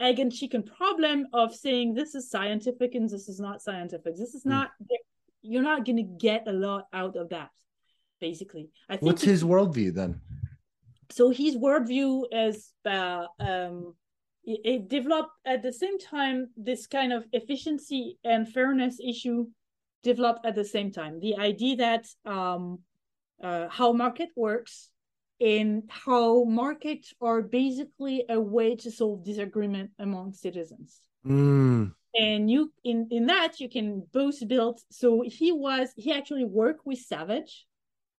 egg and chicken problem of saying this is scientific and this is not scientific. This is not, you're not going to get a lot out of that, basically. I think. What's his worldview then? So his worldview is, it developed at the same time, this kind of efficiency and fairness issue developed at the same time. The idea that, how market works and how markets are basically a way to solve disagreement among citizens. Mm. And you in that you can both build. So he actually worked with Savage.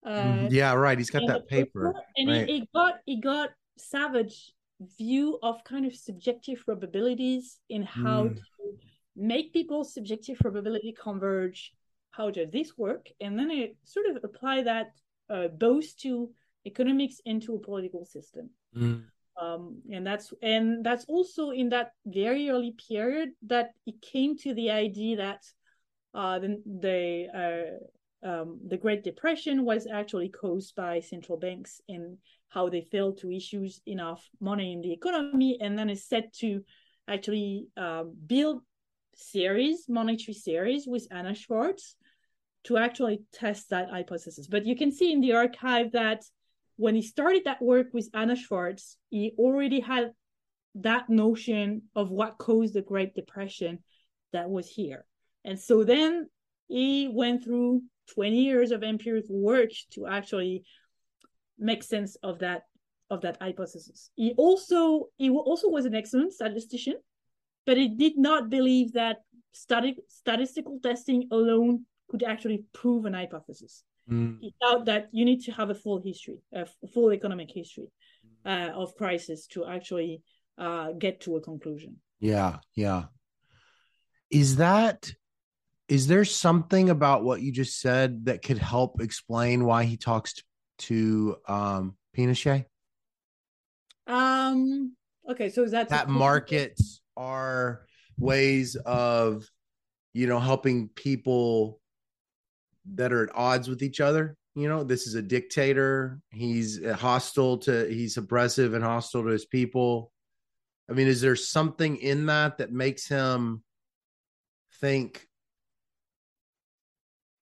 He's got that paper. And right. he got Savage's view of kind of subjective probabilities in how to make people's subjective probability converge. How does this work? And then I sort of apply that both to economics and to a political system, and that's also in that very early period that it came to the idea that the Great Depression was actually caused by central banks and how they failed to issue enough money in the economy, and then is set to actually build monetary series with Anna Schwartz to actually test that hypothesis. But you can see in the archive that when he started that work with Anna Schwartz, he already had that notion of what caused the Great Depression that was here. And so then he went through 20 years of empirical work to actually make sense of that hypothesis. He also was an excellent statistician, but he did not believe that statistical testing alone could actually prove an hypothesis. Mm. He thought that you need to have a full history, a full economic history of crisis to actually get to a conclusion. Yeah. Is that Is there something about what you just said that could help explain why he talks to Pinochet? Okay. So is that markets are ways of, helping people that are at odds with each other. This is a dictator. He's oppressive and hostile to his people. I mean, is there something in that makes him think?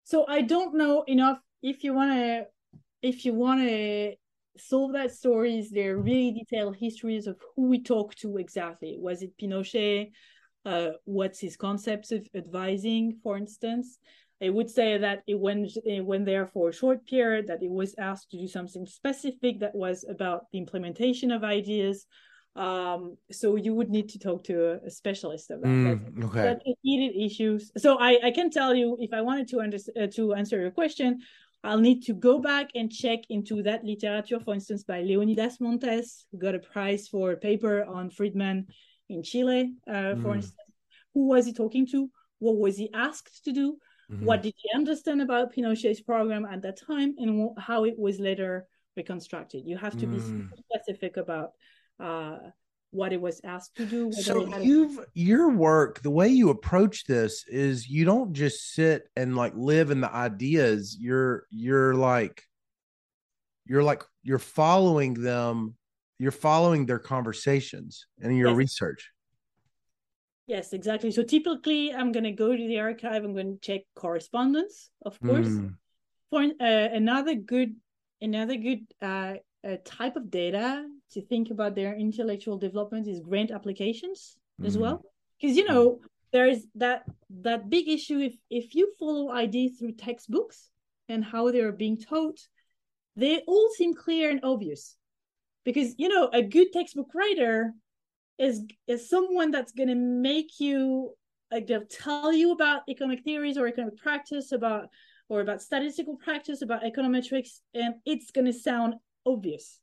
So I don't know enough. If you want to solve that story, is there really detailed histories of who we talk to exactly? Was it Pinochet? What's his concepts of advising, for instance? I would say that it went there for a short period, that it was asked to do something specific that was about the implementation of ideas. So you would need to talk to a specialist about that. Okay. But it needed issues. So I can tell you, if I wanted to answer your question, I'll need to go back and check into that literature, for instance, by Leonidas Montes, who got a prize for a paper on Friedman in Chile, for instance. Who was he talking to? What was he asked to do? Mm-hmm. What did he understand about Pinochet's program at that time, and how it was later reconstructed? You have to be specific about what it was asked to do. So your work, the way you approach this is you don't just sit and live in the ideas. You're following them. You're following their conversations and your research. Yes, exactly. So typically, I'm going to go to the archive. I'm going to check correspondence, of course. For another good type of data to think about their intellectual development is grant applications as well, because there is that big issue. If you follow ideas through textbooks and how they are being taught, they all seem clear and obvious, because a good textbook writer is someone that's going to make you, they'll tell you about economic theories or economic practice, about statistical practice, about econometrics, and it's going to sound obvious.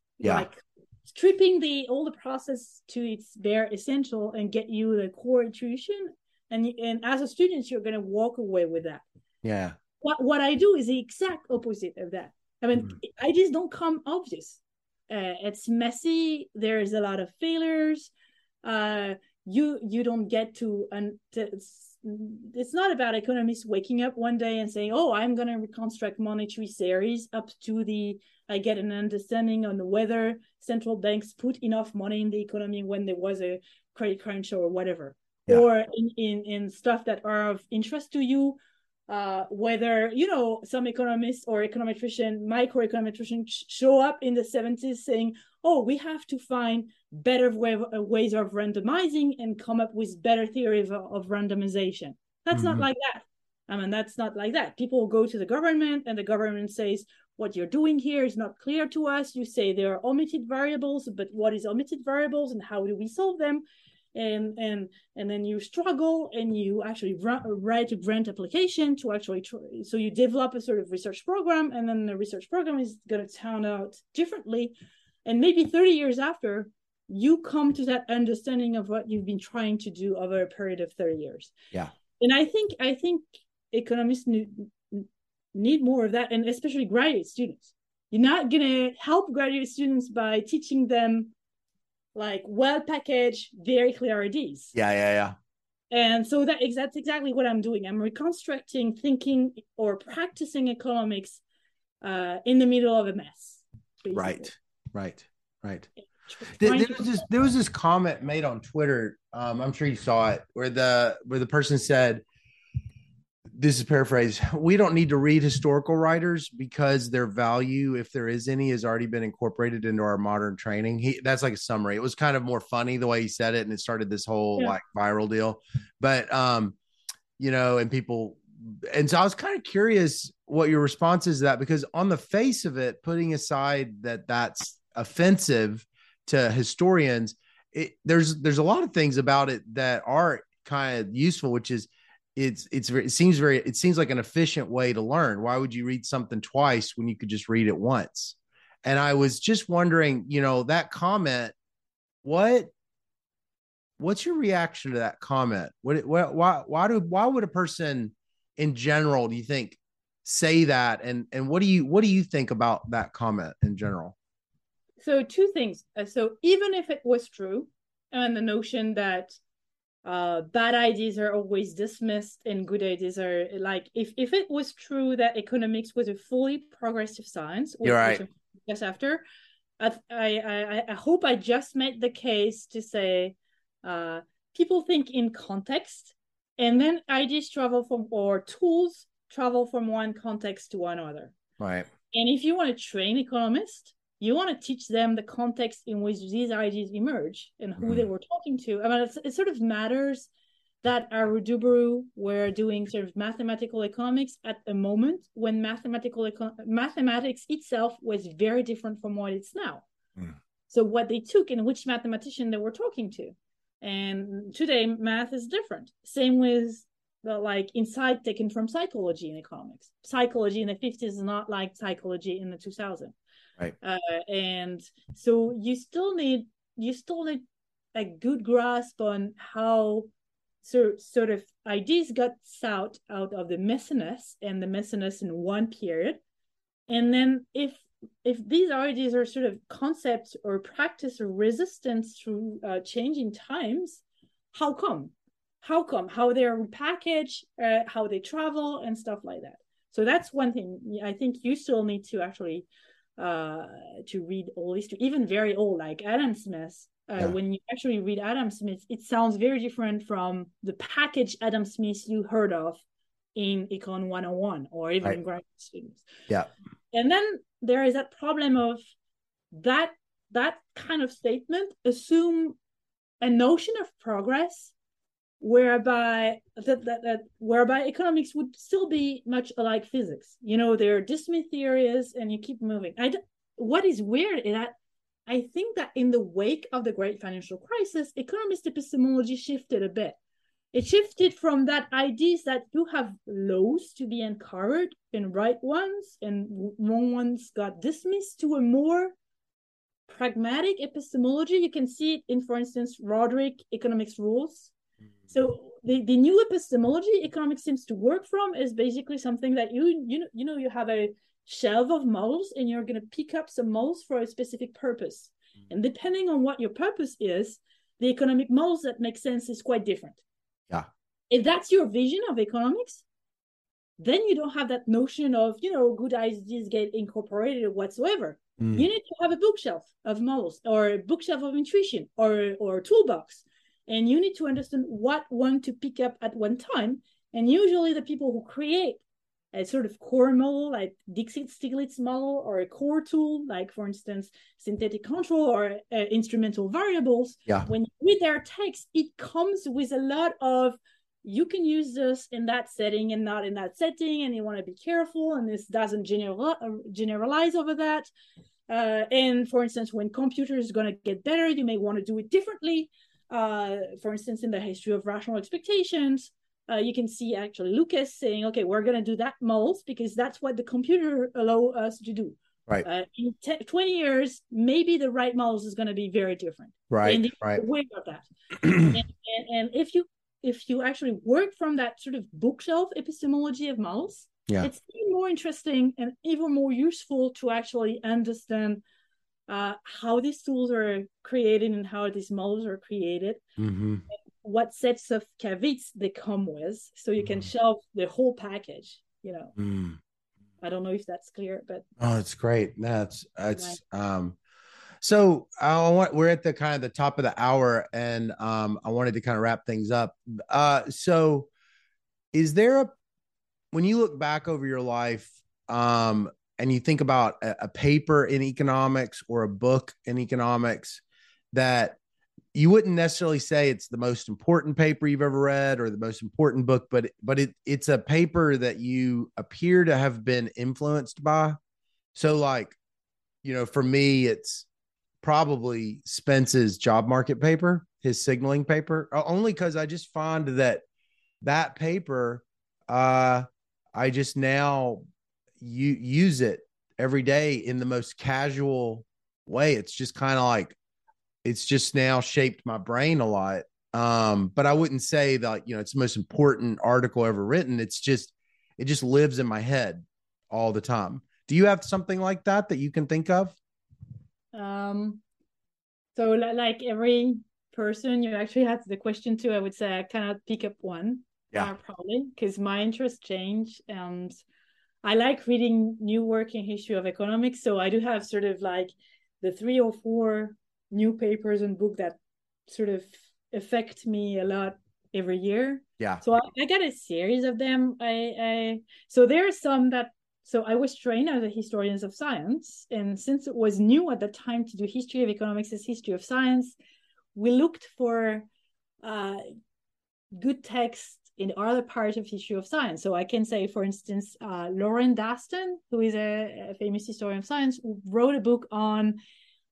Stripping all the process to its bare essential and get you the core intuition, and as a student you're going to walk away with that. What I do is the exact opposite of that. I mean, ideas don't come obvious. It's messy. There's a lot of failures. You don't get to, and it's not about economists waking up one day and saying, oh, I'm going to reconstruct monetary theories up to I get an understanding on whether central banks put enough money in the economy when there was a credit crunch or whatever, or in stuff that are of interest to you, whether, some economists or microeconometricians show up in the 70s saying, oh, we have to find better ways of randomizing and come up with better theory of randomization. That's not like that. I mean, that's not like that. People go to the government and the government says, what you're doing here is not clear to us. You say there are omitted variables, but what is omitted variables and how do we solve them? And then you struggle and you actually write a grant application to actually so you develop a sort of research program, and then the research program is going to turn out differently. And maybe 30 years after, you come to that understanding of what you've been trying to do over a period of 30 years. Yeah. And I think economists need more of that, and especially graduate students. You're not going to help graduate students by teaching them well-packaged, very clear ideas. Yeah. And so that's exactly what I'm doing. I'm reconstructing thinking or practicing economics in the middle of a mess, basically. Right. There was this comment made on Twitter. I'm sure you saw it, where the person said, this is paraphrased, we don't need to read historical writers because their value, if there is any, has already been incorporated into our modern training. That's a summary. It was kind of more funny the way he said it, and it started this whole viral deal. But and so I was kind of curious what your response is to that, because on the face of it, putting aside that that's offensive to historians, there's a lot of things about it that are kind of useful, which is it seems like an efficient way to learn. Why would you read something twice when you could just read it once? And I was just wondering, that comment, what's your reaction to that comment? Why would a person in general do you think say that? And what do you think about that comment in general? So two things. So even if it was true, and the notion that bad ideas are always dismissed and good ideas are like, if it was true that economics was a fully progressive science, which right. Just after, I hope I just made the case to say people think in context, and then ideas travel from, or tools travel from one context to another. Right. And if you want to train economists, you want to teach them the context in which these ideas emerge and who they were talking to. I mean, it sort of matters that Aruduburu were doing sort of mathematical economics at a moment when mathematics itself was very different from what it's now. Mm. So what they took and which mathematician they were talking to. And today, math is different. Same with the insight taken from psychology in economics. Psychology in the 50s is not like psychology in the 2000s. Right. And so you still need a good grasp on how sort of ideas got sought out of the messiness and the messiness in one period. And then if these ideas are sort of concepts or practice or resistance through changing times, how come? How they are repackaged, how they travel and stuff like that. So that's one thing. I think you still need to actually to read all history, even very old, like Adam Smith. When you actually read Adam Smith, it sounds very different from the package Adam Smith you heard of in Econ 101 or even graduate students. Yeah. And then there is that problem of that kind of statement assume a notion of progress whereby economics would still be much alike physics. There are distant theories and you keep moving. What is weird is that I think that in the wake of the great financial crisis, economist epistemology shifted a bit. It shifted from that ideas that you have laws to be uncovered and right ones and wrong ones got dismissed to a more pragmatic epistemology. You can see it in, for instance, Roderick economics rules. So the new epistemology economics seems to work from is basically something that you know you have a shelf of models and you're going to pick up some models for a specific purpose. And depending on what your purpose is, the economic models that make sense is quite different. Yeah. If that's your vision of economics, then you don't have that notion of, good ideas get incorporated or whatsoever. Mm. You need to have a bookshelf of models or a bookshelf of intuition or a toolbox. And you need to understand what one to pick up at one time. And usually the people who create a sort of core model, like Dixit-Stiglitz model, or a core tool, like, for instance, synthetic control or instrumental variables, when you read their text, it comes with a lot of, you can use this in that setting and not in that setting, and you want to be careful, and this doesn't generalize over that. And, for instance, when computers is going to get better, you may want to do it differently. For instance, in the history of rational expectations, you can see actually Lucas saying, okay, we're going to do that models because that's what the computer allow us to do. Right. In 20 years, maybe the right models is going to be very different. Right. And right. Aware of that. and if you actually work from that sort of bookshelf epistemology of models, it's even more interesting and even more useful to actually understand how these tools are created and how these models are created, and what sets of caveats they come with, so you can shelve the whole package. I don't know if that's clear, but it's great. So we're at the kind of the top of the hour, and I wanted to kind of wrap things up. So, is there when you look back over your life, and you think about a paper in economics or a book in economics that you wouldn't necessarily say it's the most important paper you've ever read or the most important book, but it's a paper that you appear to have been influenced by. So for me, it's probably Spence's job market paper, his signaling paper, only because I just find that paper, I just now... you use it every day in the most casual way. It's just kind of it's just now shaped my brain a lot. But I wouldn't say that, it's the most important article ever written. It's just, It just lives in my head all the time. Do you have something like that that you can think of? So like every person you actually had the question to, I would say I cannot pick up one. Yeah, probably because my interests change. I like reading new work in history of economics. So I do have sort of like the 3 or 4 new papers and book that sort of affect me a lot every year. Yeah. So I got a series of them. So there are some that, so I was trained as a historian of science. And since it was new at the time to do history of economics as history of science, we looked for good texts in other parts of history of science. So I can say, for instance, Lauren Daston, who is a famous historian of science, wrote a book on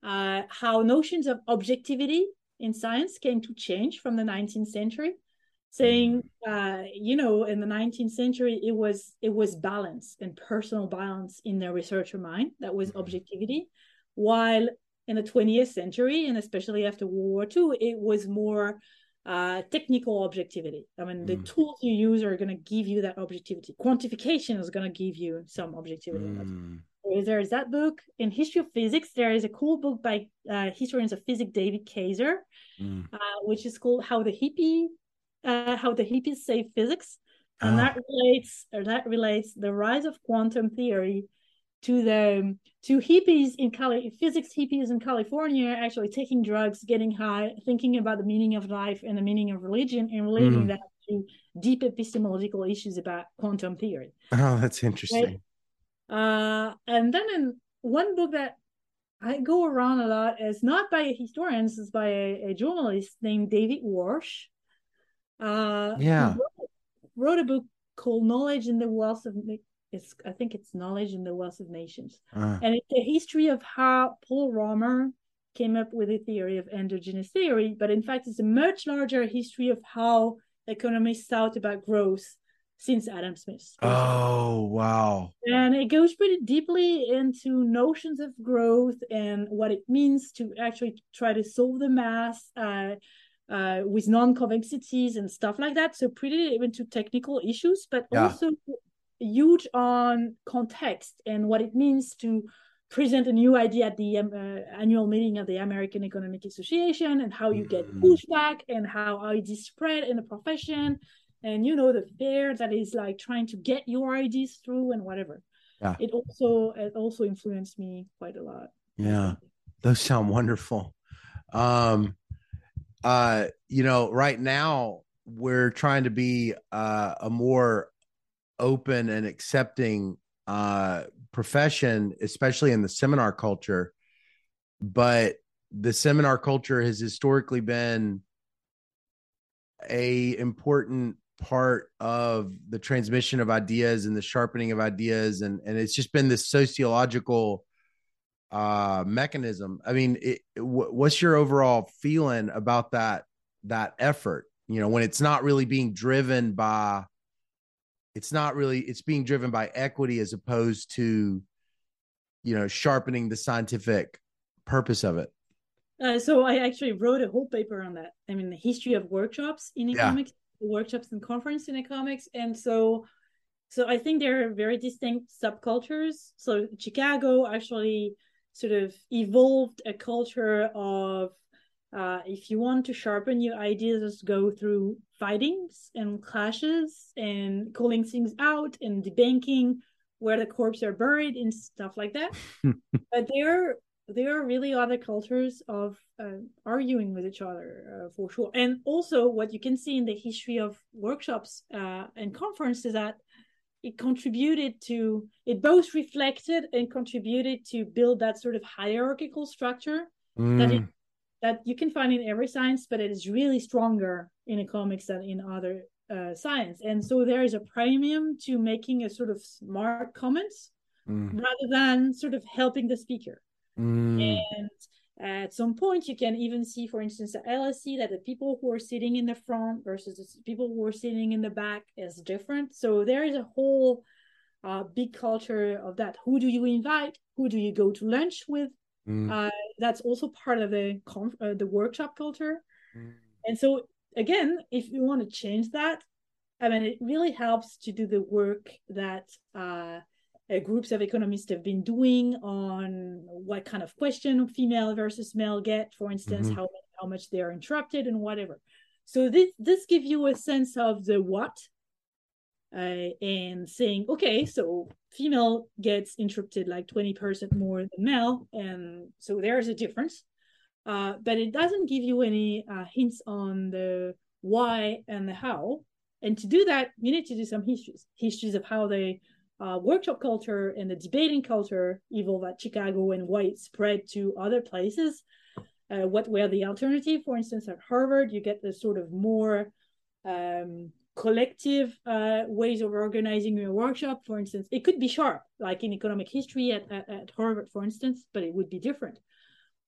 how notions of objectivity in science came to change from the 19th century, saying, you know, in the 19th century, it was balance and personal balance in the researcher mind. That was objectivity. While in the 20th century, and especially after World War II, it was more technical objectivity. I mean, the tools you use are going to give you that objectivity. Quantification is going to give you some objectivity. There is that book. In history of physics, there is a cool book by historians of physics, David Kaiser, which is called How the Hippies Saved Physics. And that relates the rise of quantum theory to the hippies in physics hippies in California, actually taking drugs, getting high, thinking about the meaning of life and the meaning of religion, and relating that to deep epistemological issues about quantum theory. Oh, that's interesting. Right? And then in one book that I go around a lot is not by historians, it's by a journalist named David Warsh. Wrote a book called Knowledge in the Wealth of Nations. And it's a history of how Paul Romer came up with a theory of endogenous theory. But in fact, it's a much larger history of how economists thought about growth since Adam Smith. Oh, wow. And it goes pretty deeply into notions of growth and what it means to actually try to solve the math with non-convexities and stuff like that. So pretty into technical issues, but also huge on context and what it means to present a new idea at the annual meeting of the American Economic Association, and how you get pushback, and how ideas spread in the profession, and you know, the fear that is like trying to get your ideas through and whatever. It also influenced me quite a lot. Yeah, those sound wonderful. You know, right now we're trying to be a more open and accepting profession, especially in the seminar culture, but the seminar culture has historically been a important part of the transmission of ideas and the sharpening of ideas, and it's just been this sociological mechanism. I mean, what's your overall feeling about that effort, you know, when it's not really being driven by it's being driven by equity as opposed to, you know, sharpening the scientific purpose of it? So I actually wrote a whole paper on that. I mean, the history of workshops in economics, workshops and conference in economics. And so I think there are very distinct subcultures. So Chicago actually sort of evolved a culture of if you want to sharpen your ideas, just go through fightings and clashes and calling things out and debunking where the corpses are buried and stuff like that. But there are really other cultures of arguing with each other for sure. And also what you can see in the history of workshops and conferences that it contributed to, it both reflected and contributed to build that sort of hierarchical structure that you can find in every science, but it is really stronger in economics than in other science. And so there is a premium to making a sort of smart comments rather than sort of helping the speaker. And at some point, you can even see, for instance, at LSE, that the people who are sitting in the front versus the people who are sitting in the back is different. So there is a whole big culture of that. Who do you invite? Who do you go to lunch with? That's also part of the workshop culture. And so, again, if you want to change that, I mean, it really helps to do the work that groups of economists have been doing on what kind of question female versus male get, for instance, mm-hmm. how much they are interrupted and whatever. So this gives you a sense of the what, and saying, okay, so female gets interrupted like 20% more than male, and so there's a difference. But it doesn't give you any hints on the why and the how. And to do that, you need to do some histories of how the workshop culture and the debating culture evolved at Chicago and why it spread to other places. What were the alternative? For instance, at Harvard, you get the sort of more collective ways of organizing your workshop. For instance, it could be sharp, like in economic history at Harvard, for instance, but it would be different.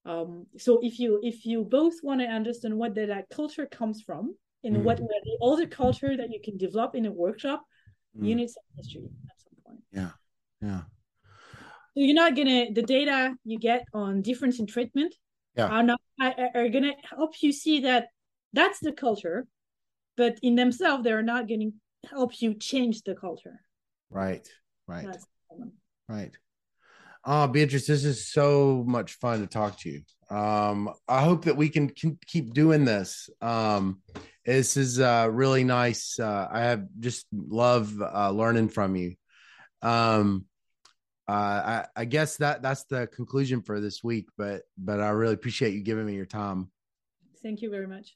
So if you both want to understand what that culture comes from, and mm-hmm. what were the other culture that you can develop in a workshop, mm-hmm. you need some history at some point. Yeah. So you're not gonna, the data you get on difference in treatment are gonna help you see that that's the culture, but in themselves they're not gonna help you change the culture. Right. That's the problem. Right. Oh, Beatrice, this is so much fun to talk to you. I hope that we can keep doing this. This is really nice. I have just love learning from you. I guess that's the conclusion for this week, but I really appreciate you giving me your time. Thank you very much.